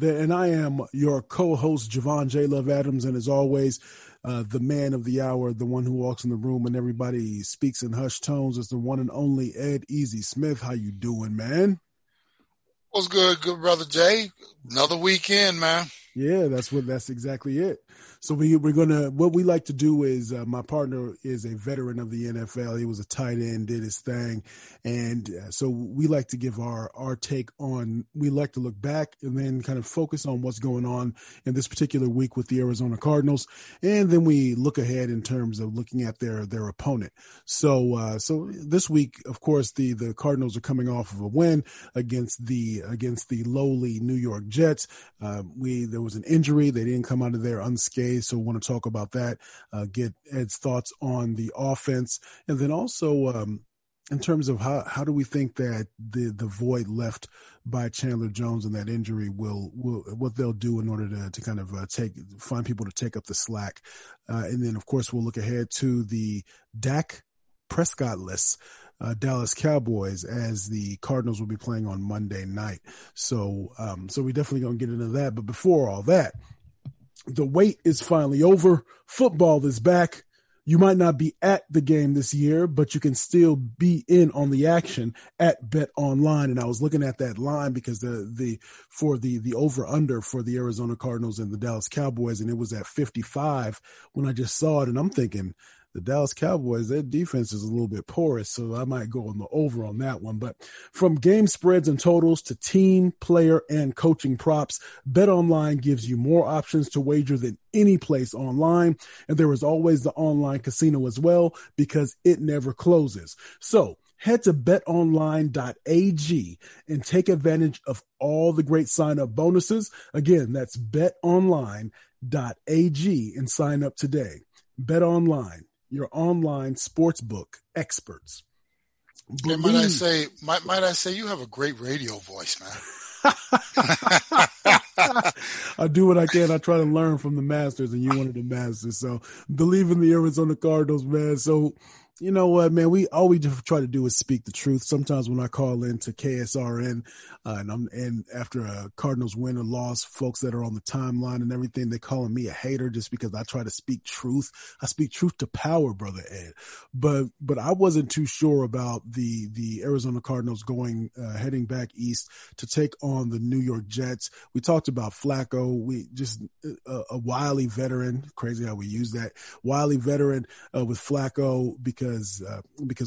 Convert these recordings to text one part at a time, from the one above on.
And I am your co-host, Javon J. Love Adams, and as always, the man of the hour, the one who walks in the room and everybody speaks in hushed tones, is the one and only Ed Easy Smith. How you doing, man? What's good, good brother Jay? Another weekend, man. Yeah, that's exactly it. So what we like to do is my partner is a veteran of the NFL. He was a tight end, did his thing. And so we like to give our take on, we like to look back and then kind of focus on what's going on in this particular week with the Arizona Cardinals. And then we look ahead in terms of looking at their opponent. So, so this week, of course, the Cardinals are coming off of a win against the lowly New York Jets. There was an injury. They didn't come out of there unscathed. So we want to talk about that, get Ed's thoughts on the offense. And then also in terms of how do we think that the void left by Chandler Jones and that injury will what they'll do in order to kind of find people to take up the slack. And then, of course, we'll look ahead to the Dak Prescott-less Dallas Cowboys as the Cardinals will be playing on Monday night. So we're definitely going to get into that. But before all that, the wait is finally over. Football is back. You might not be at the game this year, but you can still be in on the action at BetOnline. And I was looking at that line because the over under for the Arizona Cardinals and the Dallas Cowboys, and it was at 55 when I just saw it, and I'm thinking, the Dallas Cowboys, their defense is a little bit porous, so I might go on the over on that one. But from game spreads and totals to team, player, and coaching props, BetOnline gives you more options to wager than any place online. And there is always the online casino as well because it never closes. So head to betonline.ag and take advantage of all the great sign-up bonuses. Again, that's betonline.ag and sign up today. BetOnline, your online sportsbook experts. And might I say you have a great radio voice, man. I do what I can. I try to learn from the masters, and you're one of the masters. So believe in the Arizona Cardinals, man. So you know what, man, we try to do is speak the truth. Sometimes when I call in to KSRN and after a Cardinals win or loss, folks that are on the timeline and everything, they're calling me a hater just because I try to speak truth. I speak truth to power, brother Ed. But I wasn't too sure about the Arizona Cardinals going, heading back east to take on the New York Jets. We talked about Flacco. We just a wily veteran, crazy how we use that, wily veteran with Flacco because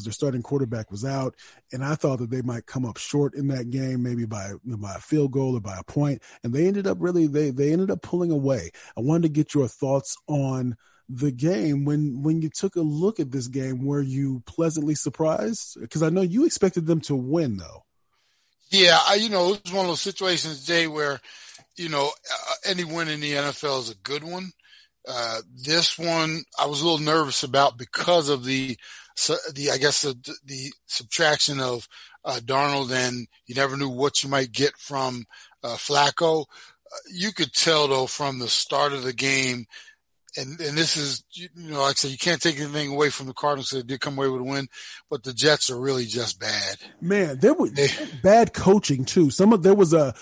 their starting quarterback was out, and I thought that they might come up short in that game, maybe by a field goal or by a point, and they ended up really pulling away. I wanted to get your thoughts on the game when you took a look at this game. Were you pleasantly surprised? Because I know you expected them to win, though. Yeah, it was one of those situations, Jay, where any win in the NFL is a good one. This one I was a little nervous about because of the subtraction of Darnold, and you never knew what you might get from Flacco. You could tell, though, from the start of the game, and this is, you know, like I said, you can't take anything away from the Cardinals. They did come away with a win, but the Jets are really just bad. Man, there was bad coaching too. There was a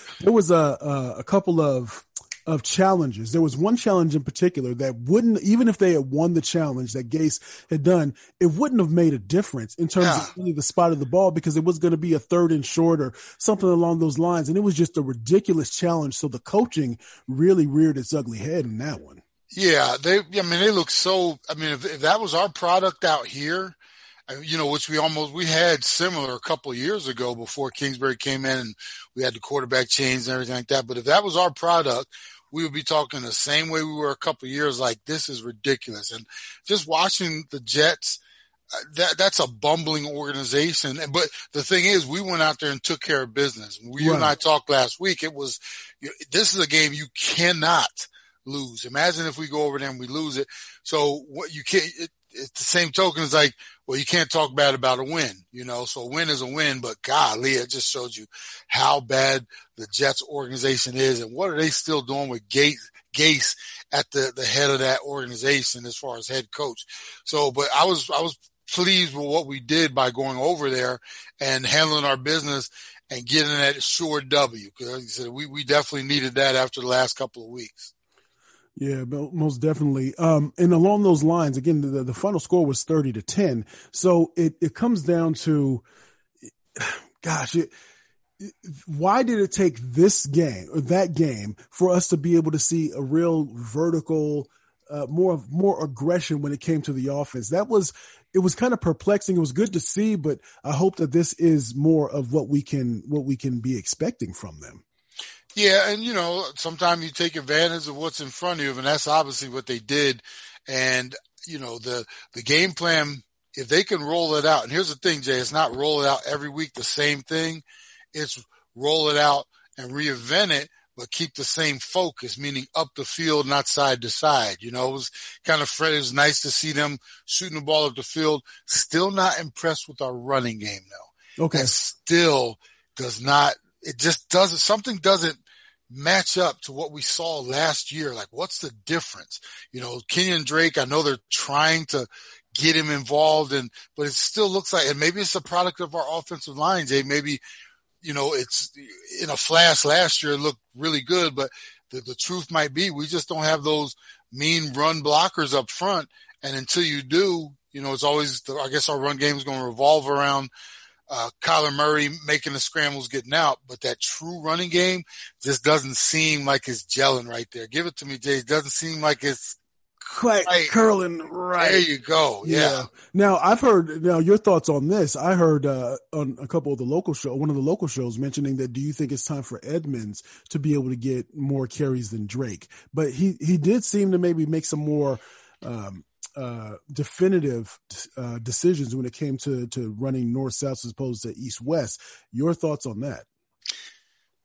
couple of challenges. There was one challenge in particular that wouldn't, even if they had won the challenge that Gase had done, it wouldn't have made a difference in terms of really the spot of the ball, because it was going to be a third and short or something along those lines. And it was just a ridiculous challenge. So the coaching really reared its ugly head in that one. Yeah. They look so, if that was our product out here, you know, which we had similar a couple of years ago before Kingsbury came in and we had the quarterback change and everything like that. But if that was our product, we would be talking the same way we were a couple of years, like, this is ridiculous. And just watching the Jets, that's a bumbling organization. But the thing is, we went out there and took care of business. You and I talked last week. It was, this is a game you cannot lose. Imagine if we go over there and we lose it. So what you can't, it's the same token. It's like, well, you can't talk bad about a win, you know, so a win is a win, but golly, it just shows you how bad the Jets organization is. And what are they still doing with Gase at the head of that organization as far as head coach? So, but I was pleased with what we did by going over there and handling our business and getting that sure W, because like I said, we definitely needed that after the last couple of weeks. Yeah, most definitely. And along those lines, again, the final score was 30-10. So it comes down to, why did it take this game or that game for us to be able to see a real vertical, more aggression when it came to the offense? It was kind of perplexing. It was good to see, but I hope that this is more of what we can be expecting from them. Yeah, and, you know, sometimes you take advantage of what's in front of you, and that's obviously what they did. And, you know, the game plan, if they can roll it out, and here's the thing, Jay, it's not roll it out every week the same thing. It's roll it out and reinvent it, but keep the same focus, meaning up the field, not side to side. You know, it was nice to see them shooting the ball up the field. Still not impressed with our running game, though. Okay. That still does not – it just doesn't – something doesn't match up to what we saw last year. Like, what's the difference? You know, Kenyon Drake, I know they're trying to get him involved, but it still looks like, and maybe it's a product of our offensive line, Jay. Maybe, you know, it's in a flash last year, it looked really good, but the truth might be we just don't have those mean run blockers up front. And until you do, you know, it's always, I guess our run game is going to revolve around Kyler Murray making the scrambles, getting out, but that true running game just doesn't seem like it's gelling right there. Give it to me, Jay. It doesn't seem like it's quite curling right. There you go. Yeah. Now I've heard your thoughts on this. I heard on a couple of one of the local shows mentioning that, do you think it's time for Edmonds to be able to get more carries than Drake? But he did seem to maybe make some more definitive decisions when it came to running north-south as opposed to east-west. Your thoughts on that?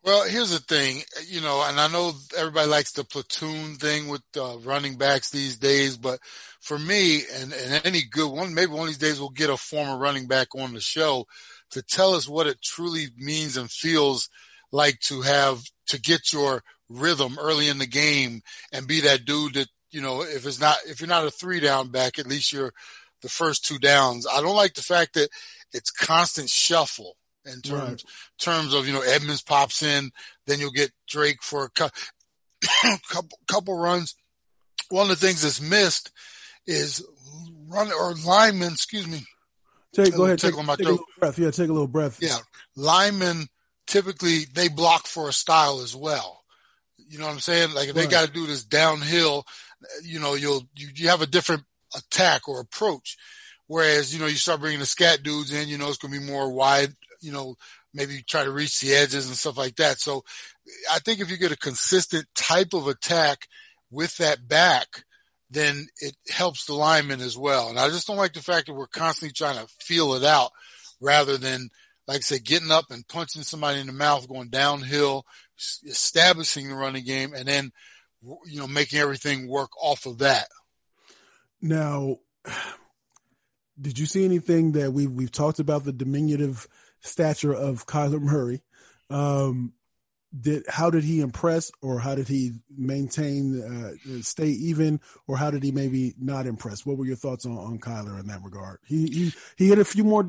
Well, here's the thing, you know, and I know everybody likes the platoon thing with running backs these days, but for me, and any good one, maybe one of these days we'll get a former running back on the show to tell us what it truly means and feels like to get your rhythm early in the game and be that dude that, you know, if you're not a 3-down back, at least you're the first 2 downs. I don't like the fact that it's constant shuffle in terms of, you know, Edmonds pops in, then you'll get Drake for a couple runs. One of the things that's missed is linemen. Excuse me. Go ahead. Take a little breath. Yeah, take a little breath. Yeah, linemen typically they block for a style as well. You know what I'm saying? Like if they got to do this downhill, you know, you have a different attack or approach. Whereas, you know, you start bringing the scat dudes in, you know, it's going to be more wide, you know, maybe try to reach the edges and stuff like that. So I think if you get a consistent type of attack with that back, then it helps the linemen as well. And I just don't like the fact that we're constantly trying to feel it out rather than, like I said, getting up and punching somebody in the mouth, going downhill, establishing the running game, and then, you know, making everything work off of that. Now, did you see anything that we've talked about the diminutive stature of Kyler Murray? how did he impress, or how did he maintain, stay even, or how did he maybe not impress? What were your thoughts on Kyler in that regard? He had a few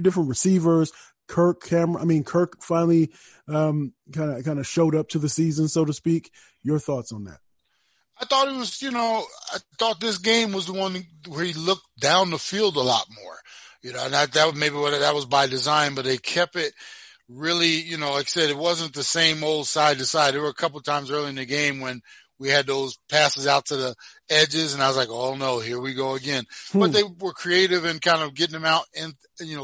different receivers. Kirk finally kind of showed up to the season, so to speak. Your thoughts on that? I thought it was, I thought this game was the one where he looked down the field a lot more, and that was maybe that was by design, but they kept it really, like I said, it wasn't the same old side to side. There were a couple times early in the game when we had those passes out to the edges, and I was like, oh no, here we go again. But they were creative in kind of getting them out and,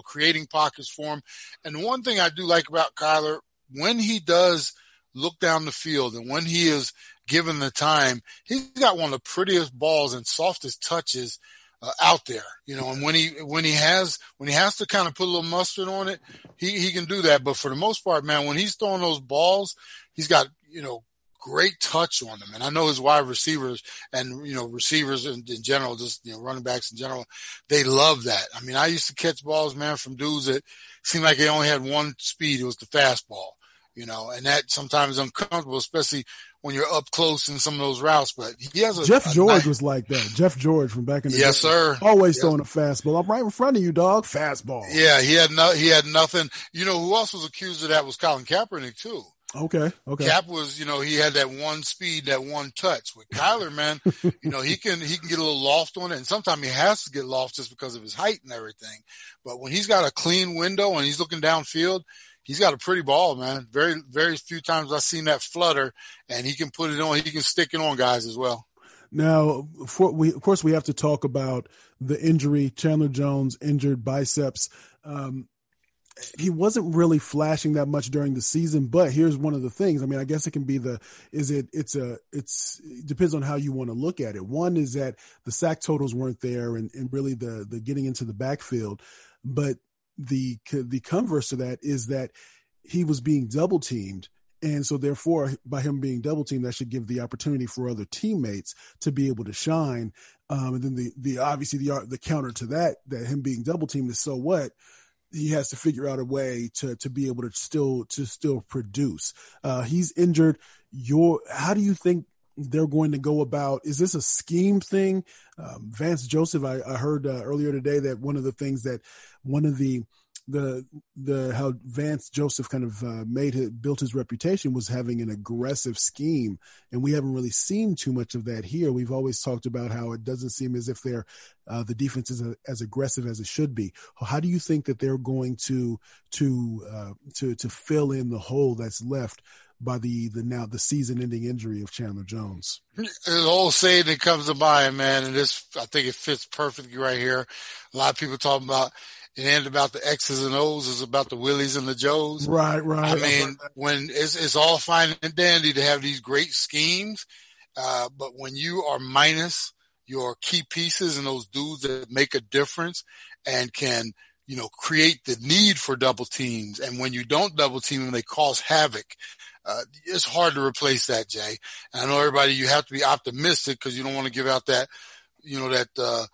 creating pockets for him. And one thing I do like about Kyler, when he does look down the field and when he is given the time, he's got one of the prettiest balls and softest touches out there, and when he has to kind of put a little mustard on it, he can do that. But for the most part, man, when he's throwing those balls, he's got, great touch on them. And I know his wide receivers and, receivers in general, just, running backs in general, they love that. I mean, I used to catch balls, man, from dudes that seemed like they only had one speed. It was the fastball. And that sometimes is uncomfortable, especially when you're up close in some of those routes. But he has Jeff George was like that. Jeff George from back in the day. Yes, sir. Always throwing a fastball. I'm right in front of you, dog. Fastball. Yeah, he had nothing. Who else was accused of that was Colin Kaepernick too. Okay. Cap was, he had that one speed, that one touch. With Kyler, man, he can get a little loft on it, and sometimes he has to get loft just because of his height and everything. But when he's got a clean window and he's looking downfield, he's got a pretty ball, man. Very, very few times I've seen that flutter, and he can put it on. He can stick it on guys as well. Now, we have to talk about the injury. Chandler Jones injured biceps. He wasn't really flashing that much during the season, but here's one of the things. I mean, I guess it can be it depends on how you want to look at it. One is that the sack totals weren't there, and really the getting into the backfield, but the converse to that is that he was being double teamed. And so therefore, by him being double teamed, that should give the opportunity for other teammates to be able to shine. And then obviously the counter to that him being double teamed is, so what? He has to figure out a way to be able to still produce. He's injured. How do you think they're going to go about? Is this a scheme thing? Vance Joseph, I heard earlier today that one of the things that how Vance Joseph kind of built his reputation was having an aggressive scheme, and we haven't really seen too much of that here. We've always talked about how it doesn't seem as if the defense is as aggressive as it should be. How do you think that they're going to fill in the hole that's left by the season-ending injury of Chandler Jones? There's an old saying that comes to mind, man, and this, I think it fits perfectly right here. A lot of people talking about it ain't about the X's and O's, it's about the Willies and the Joes. Right. I mean, when it's all fine and dandy to have these great schemes, but when you are minus your key pieces and those dudes that make a difference and can, create the need for double teams, and when you don't double team them, they cause havoc. It's hard to replace that, Jay. And I know everybody, you have to be optimistic because you don't want to give out that, that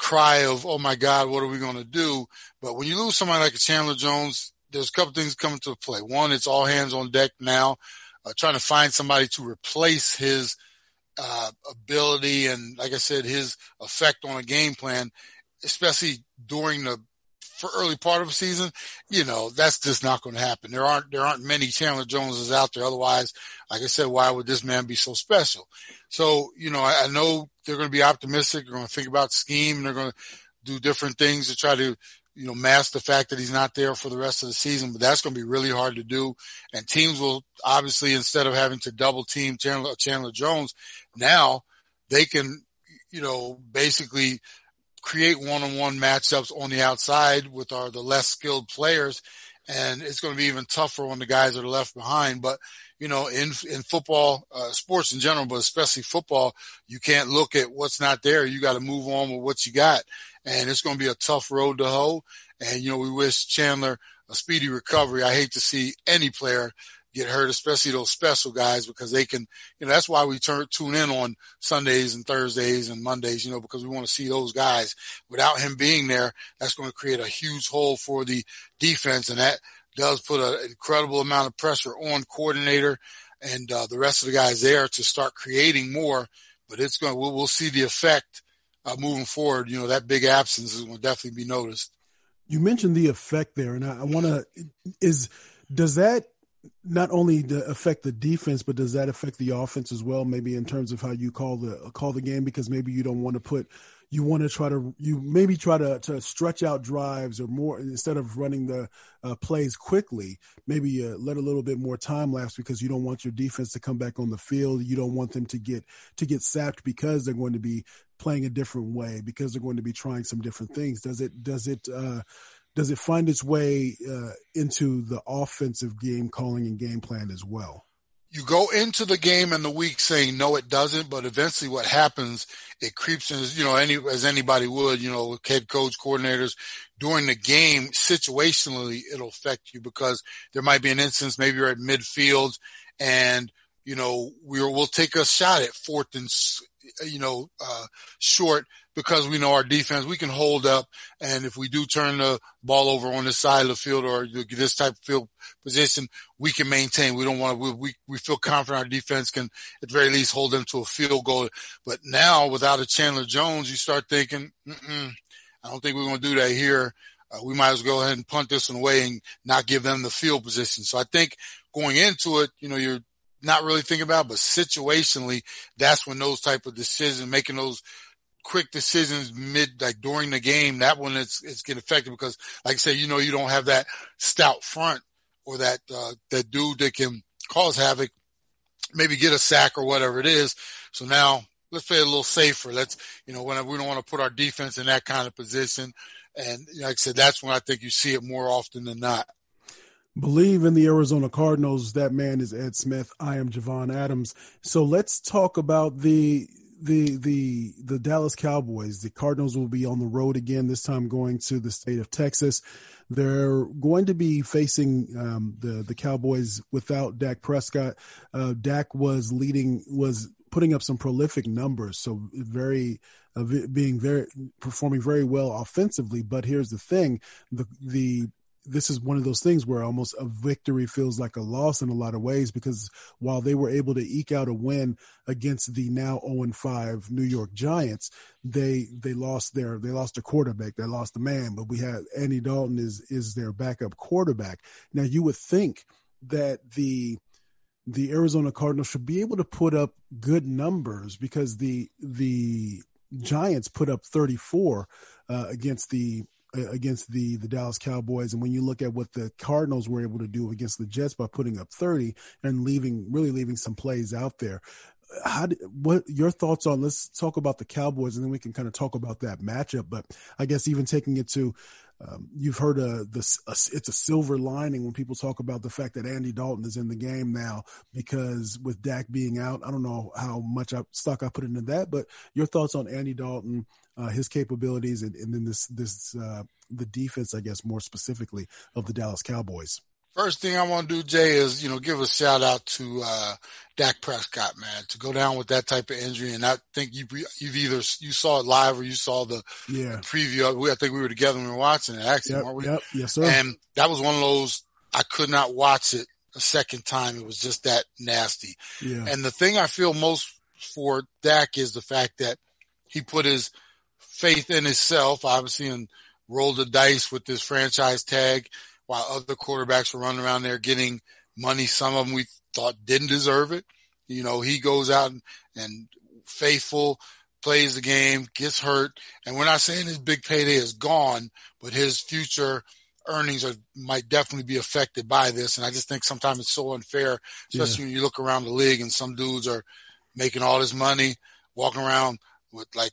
cry of, oh my God, what are we going to do? But when you lose somebody like a Chandler Jones, there's a couple things coming to play. One, it's all hands on deck now, trying to find somebody to replace his ability and, like I said, his effect on a game plan, especially during the early part of the season. That's just not going to happen. There aren't many Chandler Joneses out there. Otherwise, like I said, why would this man be so special? So, I know they're going to be optimistic. They're going to think about scheme. And they're going to do different things to try to, mask the fact that he's not there for the rest of the season. But that's going to be really hard to do. And teams will obviously, instead of having to double team Chandler Jones, now they can, basically create one-on-one matchups on the outside with the less skilled players, and it's going to be even tougher on the guys that are left behind. But, in football, sports in general, but especially football, you can't look at what's not there. You got to move on with what you got, and it's going to be a tough road to hoe. And, we wish Chandler a speedy recovery. I hate to see any player get hurt, especially those special guys, because they can, that's why we tune in on Sundays and Thursdays and Mondays, because we want to see those guys. Without him being there, that's going to create a huge hole for the defense, and that does put an incredible amount of pressure on coordinator and the rest of the guys there to start creating more. But it's going. We'll see the effect moving forward. You know, that big absence is going to definitely be noticed. You mentioned the effect there, and I want to does that not only affect the defense, but does that affect the offense as well? Maybe in terms of how you call the game, because maybe you don't want to put. You want to try to stretch out drives or more instead of running the plays quickly, maybe let a little bit more time lapse because you don't want your defense to come back on the field. You don't want them to get sapped because they're going to be playing a different way, because they're going to be trying some different things. Does it find its way into the offensive game calling and game plan as well? You go into the game and the week saying, no, it doesn't. But eventually what happens, it creeps in, you know, as anybody would, you know, head coach, coordinators during the game, situationally, it'll affect you because there might be an instance, maybe you're at midfield and, you know, we'll take a shot at fourth and, you know, short because we know our defense, we can hold up. And if we do turn the ball over on this side of the field or this type of field position, we can maintain. We don't want to, we feel confident our defense can at the very least hold them to a field goal. But now without a Chandler Jones, you start thinking, I don't think we're going to do that here. We might as well go ahead and punt this one away and not give them the field position. So I think going into it, you know, you're not really thinking about it, but situationally, that's when those type of decisions, making those quick decisions during the game, that one it's getting affected because, like I say, you know, you don't have that stout front or that dude that can cause havoc, maybe get a sack or whatever it is. So now let's play a little safer. Let's, you know, when we don't want to put our defense in that kind of position. And like I said, that's when I think you see it more often than not. Believe in the Arizona Cardinals. That man is Ed Smith. I am Javon Adams. So let's talk about the Dallas Cowboys. The Cardinals will be on the road again, this time going to the state of Texas. They're going to be facing the Cowboys without Dak Prescott. Dak was putting up some prolific numbers, so performing very well offensively. But here's the thing: this is one of those things where almost a victory feels like a loss in a lot of ways, because while they were able to eke out a win against the now 0-5 New York Giants, they lost their quarterback. They lost the man, but we have Andy Dalton is their backup quarterback. Now you would think that the Arizona Cardinals should be able to put up good numbers because the Giants put up 34 against the Dallas Cowboys. And when you look at what the Cardinals were able to do against the Jets by putting up 30 and leaving some plays out there. What your thoughts on, let's talk about the Cowboys and then we can kind of talk about that matchup. But I guess even taking it to, you've heard it's a silver lining when people talk about the fact that Andy Dalton is in the game now, because with Dak being out, I don't know how much stock I put into that, but your thoughts on Andy Dalton, his capabilities, and then this the defense, I guess, more specifically of the Dallas Cowboys. First thing I want to do, Jay, is, you know, give a shout out to Dak Prescott, man, to go down with that type of injury. And I think you saw it live or you saw the preview. I think we were together when we were watching it, actually, weren't we? Yep. Yes, sir. And that was one of those, I could not watch it a second time. It was just that nasty. Yeah. And the thing I feel most for Dak is the fact that he put his faith in himself, obviously, and rolled the dice with this franchise tag, while other quarterbacks were running around there getting money. Some of them we thought didn't deserve it. You know, he goes out and faithful, plays the game, gets hurt. And we're not saying his big payday is gone, but his future earnings might definitely be affected by this. And I just think sometimes it's so unfair, especially when you look around the league and some dudes are making all this money, walking around with like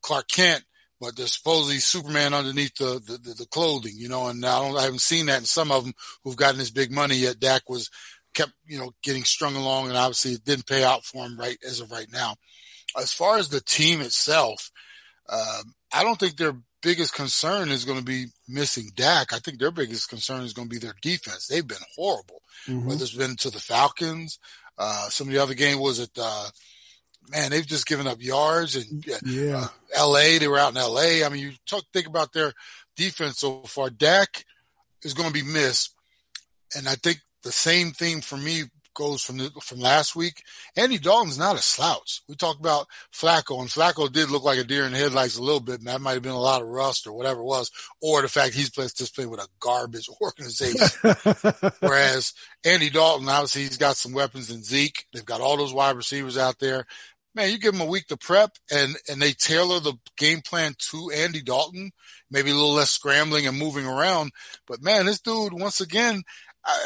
Clark Kent, but there's supposedly Superman underneath the clothing, you know, and I haven't seen that in some of them who've gotten this big money yet. Dak was kept, you know, getting strung along, and obviously it didn't pay out for him right as of right now. As far as the team itself, I don't think their biggest concern is going to be missing Dak. I think their biggest concern is going to be their defense. They've been horrible, whether it's been to the Falcons, some of the other game was at man, they've just given up yards. And L.A., they were out in L.A. I mean, think about their defense so far. Dak is going to be missed. and I think the same thing for me goes from last week. Andy Dalton's not a slouch. We talked about Flacco, and Flacco did look like a deer in the headlights a little bit, and that might have been a lot of rust or whatever it was, or the fact he's playing with a garbage organization. Whereas Andy Dalton, obviously he's got some weapons in Zeke. They've got all those wide receivers out there. Man, you give them a week to prep, and they tailor the game plan to Andy Dalton, maybe a little less scrambling and moving around. But, man, this dude, once again,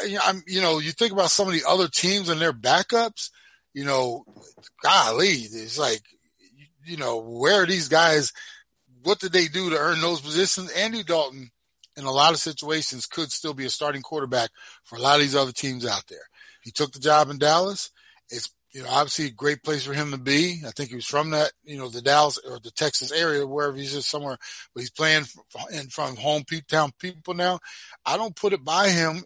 you think about some of the other teams and their backups, you know, golly, it's like, you know, where are these guys? What did they do to earn those positions? Andy Dalton, in a lot of situations, could still be a starting quarterback for a lot of these other teams out there. He took the job in Dallas. It's, you know, obviously a great place for him to be. I think he was from that, you know, the Dallas or the Texas area, wherever he's just somewhere, but he's playing in front of hometown people now. I don't put it by him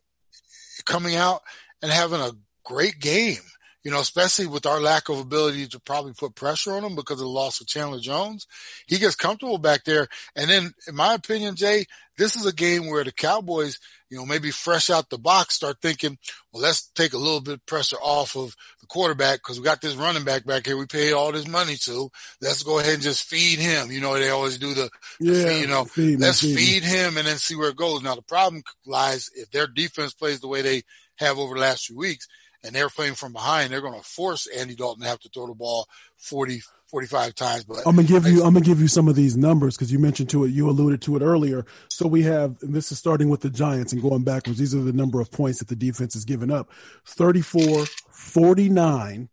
coming out and having a great game, you know, especially with our lack of ability to probably put pressure on him because of the loss of Chandler Jones. He gets comfortable back there. And then, in my opinion, Jay, this is a game where the Cowboys, you know, maybe fresh out the box, start thinking, well, let's take a little bit of pressure off of the quarterback because we got this running back back here we paid all this money to. Let's go ahead and just feed him. You know, they always do feed him and then see where it goes. Now, the problem lies if their defense plays the way they have over the last few weeks, and they're playing from behind, they're going to force Andy Dalton to have to throw the ball 40, 45 times. But I'm going to give you some of these numbers because you mentioned to it, you alluded to it earlier. So we have, and this is starting with the Giants and going backwards. These are the number of points that the defense has given up: 34, 49,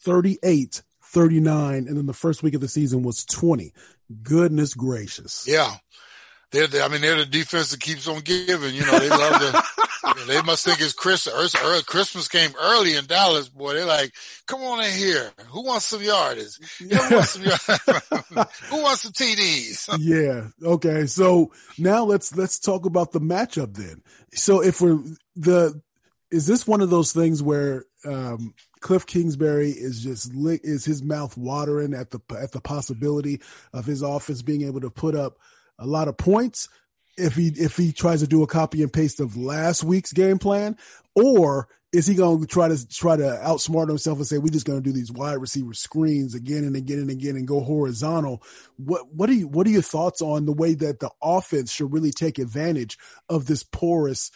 38, 39. And then the first week of the season was 20. Goodness gracious. Yeah. They're the defense that keeps on giving. You know, they love to. They must think it's Christmas came early in Dallas, boy. They're like, come on in here. Who wants some yardage? Who wants some TDs? Yeah. Okay. So now let's talk about the matchup then. So is this one of those things where Cliff Kingsbury is just is his mouth watering at the possibility of his offense being able to put up a lot of points if he tries to do a copy and paste of last week's game plan, or is he going to try to outsmart himself and say, we're just going to do these wide receiver screens again and again and again and go horizontal? What are your thoughts on the way that the offense should really take advantage of this porous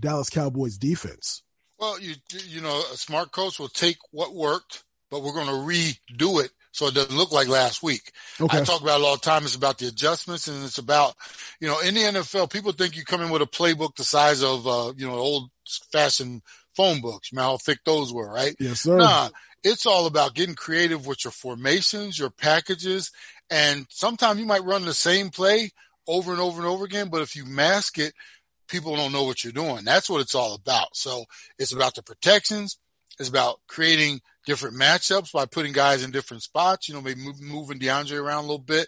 Dallas Cowboys defense? Well, you know, a smart coach will take what worked, but we're going to redo it so it doesn't look like last week. Okay. I talk about it all the time. It's about the adjustments, and it's about, you know, in the NFL, people think you come in with a playbook the size of, you know, old-fashioned phone books. You know how thick those were, right? Yes, sir. Nah, it's all about getting creative with your formations, your packages, and sometimes you might run the same play over and over and over again, but if you mask it, people don't know what you're doing. That's what it's all about. So it's about the protections. It's about creating different matchups by putting guys in different spots, you know, maybe moving DeAndre around a little bit,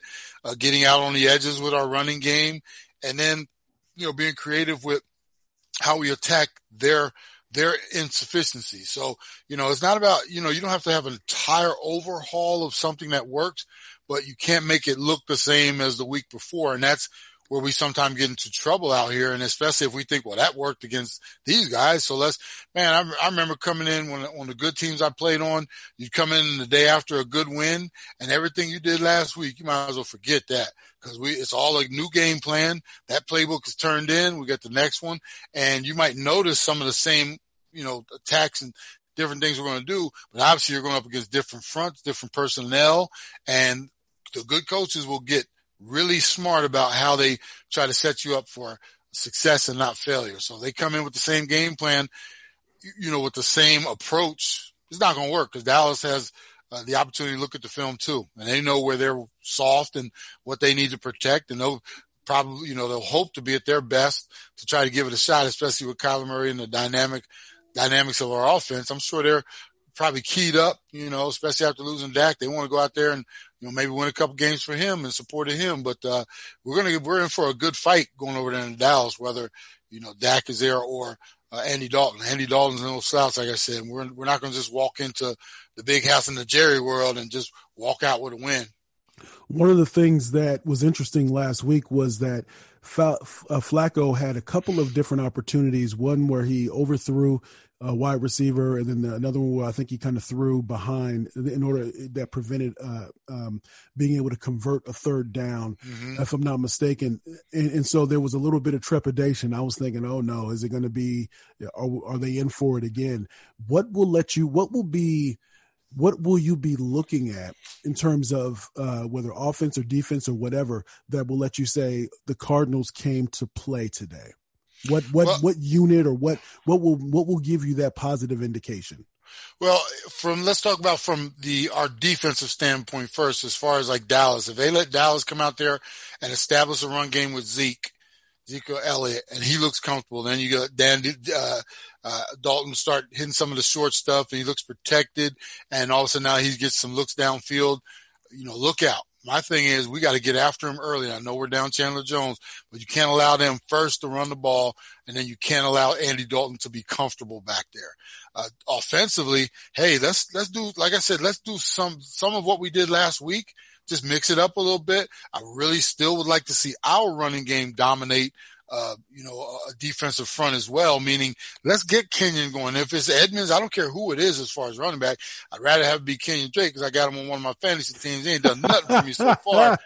getting out on the edges with our running game, and then, you know, being creative with how we attack their insufficiency. So, you know, it's not about, you know, you don't have to have an entire overhaul of something that works, but you can't make it look the same as the week before. And that's where we sometimes get into trouble out here. And especially if we think, well, that worked against these guys. So I remember coming in when on the good teams I played on, you'd come in the day after a good win and everything you did last week, you might as well forget that because it's all a new game plan. That playbook is turned in. We got the next one, and you might notice some of the same, you know, attacks and different things we're going to do, but obviously you're going up against different fronts, different personnel, and the good coaches will get really smart about how they try to set you up for success and not failure. So they come in with the same game plan, you know, with the same approach. It's not going to work because Dallas has the opportunity to look at the film too. And they know where they're soft and what they need to protect. And they'll probably, you know, they'll hope to be at their best to try to give it a shot, especially with Kyler Murray and the dynamics of our offense. I'm sure they're probably keyed up, you know, especially after losing Dak. They want to go out there and, you know, maybe win a couple games for him and supported him. But we're in for a good fight going over there in Dallas, whether, you know, Dak is there or Andy Dalton. Andy Dalton's no slouch, like I said. We're not going to just walk into the big house in the Jerry world and just walk out with a win. One of the things that was interesting last week was that Flacco had a couple of different opportunities, one where he overthrew a wide receiver, and then another one where I think he kind of threw behind in order that prevented being able to convert a third down, if I'm not mistaken. And so there was a little bit of trepidation. I was thinking, oh, no, is it going to be – are they in for it again? What will let you – what will you be looking at in terms of whether offense or defense or whatever that will let you say the Cardinals came to play today? What unit or what will give you that positive indication? Well, let's talk about from our defensive standpoint first, as far as like Dallas. If they let Dallas come out there and establish a run game with Ezekiel Elliott, and he looks comfortable, then you got Dalton start hitting some of the short stuff, and he looks protected, and all of a sudden now he gets some looks downfield. You know, look out. My thing is we got to get after him early. I know we're down Chandler Jones, but you can't allow them first to run the ball, and then you can't allow Andy Dalton to be comfortable back there. Offensively, hey, let's do, like I said, let's do some of what we did last week. Just mix it up a little bit. I really still would like to see our running game dominate a defensive front as well, meaning let's get Kenyon going. If it's Edmonds, I don't care who it is as far as running back. I'd rather have it be Kenyon Drake because I got him on one of my fantasy teams. He ain't done nothing for me so far.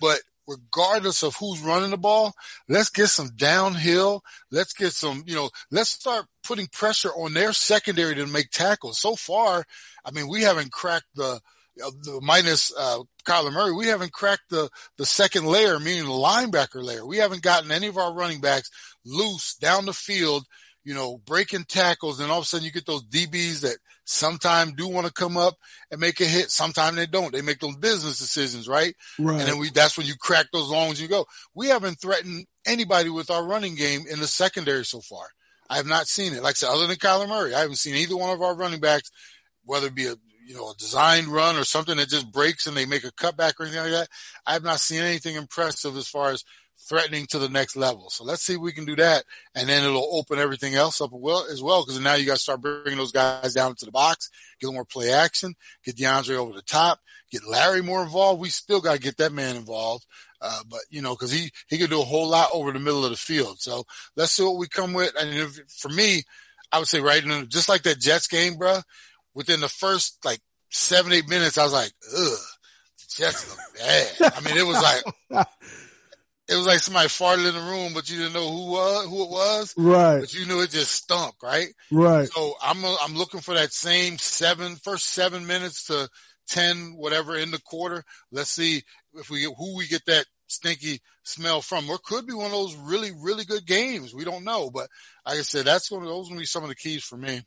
But regardless of who's running the ball, let's get some downhill. Let's get some, let's start putting pressure on their secondary to make tackles. So far, I mean, we haven't cracked the minus Kyler Murray, we haven't cracked the second layer, meaning the linebacker layer. We haven't gotten any of our running backs loose down the field, breaking tackles, and all of a sudden you get those DBs that sometimes do want to come up and make a hit. Sometimes they don't. They make those business decisions, right? Right. And then that's when you crack those longs and you go. We haven't threatened anybody with our running game in the secondary so far. I have not seen it. Like I said, other than Kyler Murray, I haven't seen either one of our running backs, whether it be a designed run or something that just breaks and they make a cutback or anything like that. I have not seen anything impressive as far as threatening to the next level. So let's see if we can do that. And then it'll open everything else up as well. Cause now you got to start bringing those guys down to the box, get more play action, get DeAndre over the top, get Larry more involved. We still got to get that man involved. But cause he could do a whole lot over the middle of the field. So let's see what we come with. And for me, I would say right now, just like that Jets game, bruh, within the first, 7-8 minutes, I was like, ugh, the Jets look bad. I mean, it was like somebody farted in the room, but you didn't know who it was. Right. But you knew it just stunk, right? Right. So I'm looking for that same first 7 minutes to 10, whatever, in the quarter. Let's see if we get that stinky smell from, or could be one of those really, really good games. We don't know. But like I said, those are going to be some of the keys for me.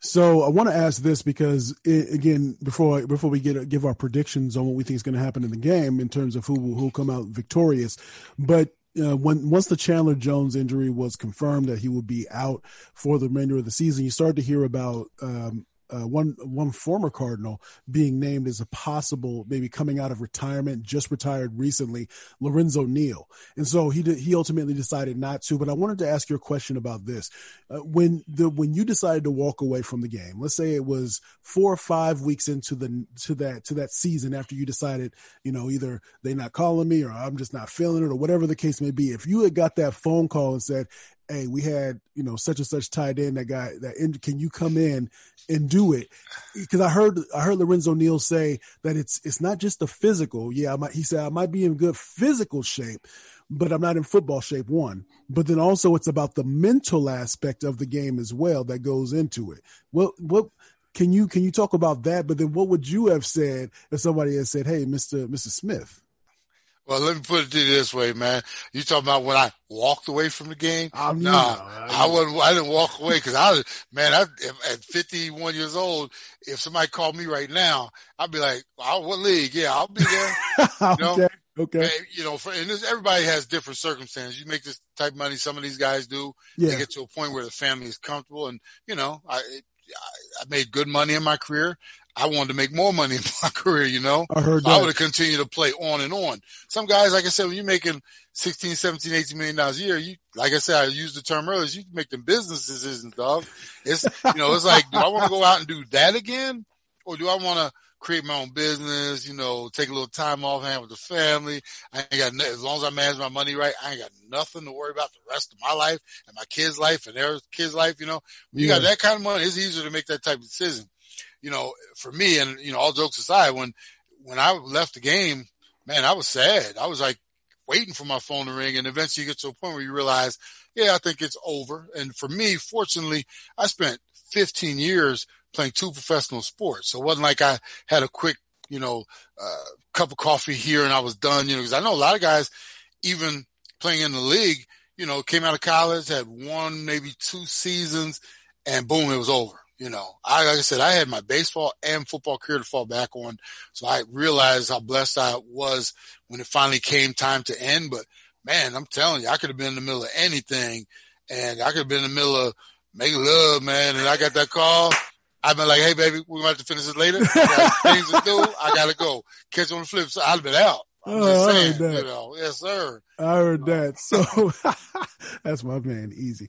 So I want to ask this because, again, before we give our predictions on what we think is going to happen in the game in terms of who will come out victorious, but once the Chandler Jones injury was confirmed that he would be out for the remainder of the season, you started to hear about one former Cardinal being named as a possible, maybe coming out of retirement, just retired recently, Lorenzo Neal. And so he ultimately decided not to, but I wanted to ask you a question about this. When you decided to walk away from the game, let's say it was 4 or 5 weeks into that season after you decided, either they're not calling me or I'm just not feeling it or whatever the case may be. If you had got that phone call and said, hey, we had, such and such tied in that guy can you come in and do it? Cause I heard Lorenzo Neal say that it's not just the physical. Yeah. He said, I might be in good physical shape, but I'm not in football shape, one, but then also it's about the mental aspect of the game as well that goes into it. Well, what can you talk about that? But then what would you have said if somebody had said, hey, Mr. Smith? Well, let me put it to you this way, man. You talking about when I walked away from the game? I didn't walk away because at 51 years old, if somebody called me right now, I'd be like, "What league? Yeah, I'll be there." Okay. And, everybody has different circumstances. You make this type of money, some of these guys do. Yeah. They get to a point where the family is comfortable, and I made good money in my career. I wanted to make more money in my career, I heard that. I would have continued to play on and on. Some guys, like I said, when you're making $16, $17, $18 million a year, like I said, I used the term earlier, you make them business decisions, dog. It's like, do I want to go out and do that again? Or do I want to create my own business, you know, take a little time off, hang with the family. I ain't got nothing. As long as I manage my money right, I ain't got nothing to worry about the rest of my life and my kids' life and their kids' life, you know. When you got that kind of money, it's easier to make that type of decision. You know, for me, and, you know, all jokes aside, when I left the game, man, I was sad. I was like waiting for my phone to ring, and eventually you get to a point where you realize, yeah, I think it's over. And for me, fortunately, I spent 15 years playing two professional sports. So it wasn't like I had a quick, you know, cup of coffee here and I was done, you know, because I know a lot of guys, even playing in the league, you know, came out of college, had one, maybe two seasons, and boom, it was over. You know, like I said, I had my baseball and football career to fall back on. So I realized how blessed I was when it finally came time to end. But man, I'm telling you, I could have been in the middle of anything, and I could have been in the middle of making love, man. And I got that call. I've been like, hey, baby, we're going to have to finish this later. I got things to do. I got to go. Catch on the flip side. I've been out. I'm just saying, I heard that. You know, yes, sir. I heard that. So that's my man, Easy.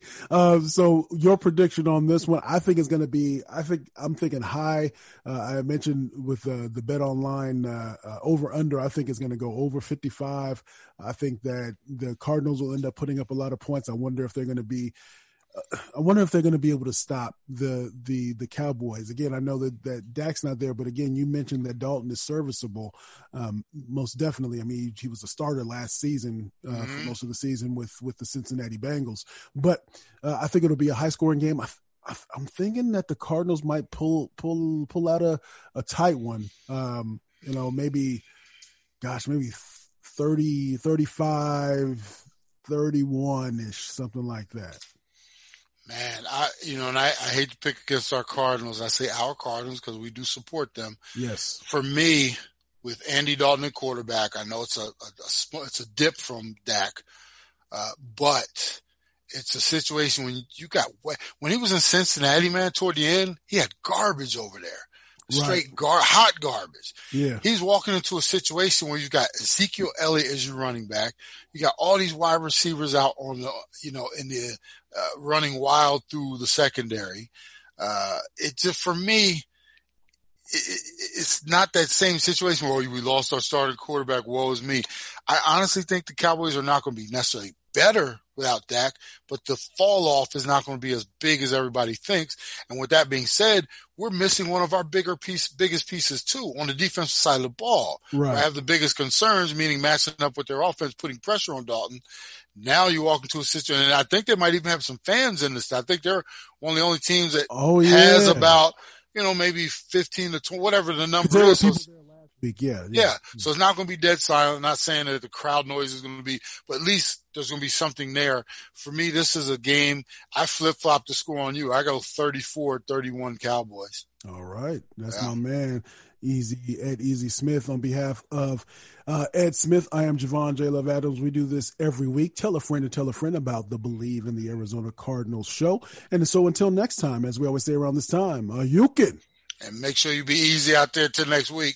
So your prediction on this one, I think it's going to be, I'm thinking high. I mentioned with the BetOnline over under, I think it's going to go over 55. I think that the Cardinals will end up putting up a lot of points. I wonder if they're going to be able to stop the Cowboys. Again, I know that Dak's not there, but again, you mentioned that Dalton is serviceable. Most definitely. I mean, he was a starter last season for most of the season with the Cincinnati Bengals. But I think it'll be a high-scoring game. I'm thinking that the Cardinals might pull out a tight one. You know, maybe 30, 35, 31-ish, something like that. Man, I hate to pick against our Cardinals. I say our Cardinals because we do support them. Yes. For me, with Andy Dalton at quarterback, I know it's a dip from Dak, but it's a situation when you got when he was in Cincinnati, man. Toward the end, he had garbage over there, straight hot garbage. Yeah. He's walking into a situation where you got Ezekiel Elliott as your running back. You got all these wide receivers out on the running wild through the secondary. It just, for me, it's not that same situation where we lost our starting quarterback, woe is me. I honestly think the Cowboys are not going to be necessarily better without Dak, but the fall off is not going to be as big as everybody thinks. And with that being said, we're missing one of our biggest pieces too on the defensive side of the ball. Right. I have the biggest concerns, meaning matching up with their offense, putting pressure on Dalton. Now you walk into a situation, and I think they might even have some fans in this. I think they're one of the only teams that has about, you know, maybe 15 to 20, whatever the number is. So it's not going to be dead silent. I'm not saying that the crowd noise is going to be, but at least there's going to be something there. For me, this is a game. I flip-flop the score on you. I go 34-31 Cowboys. All right. That's my man. Ed Easy Smith. On behalf of Ed Smith, I am Javon J. Love Adams. We do this every week. Tell a friend to tell a friend about the Believe in the Arizona Cardinals show. And so until next time, as we always say around this time, you can. And make sure you be easy out there till next week.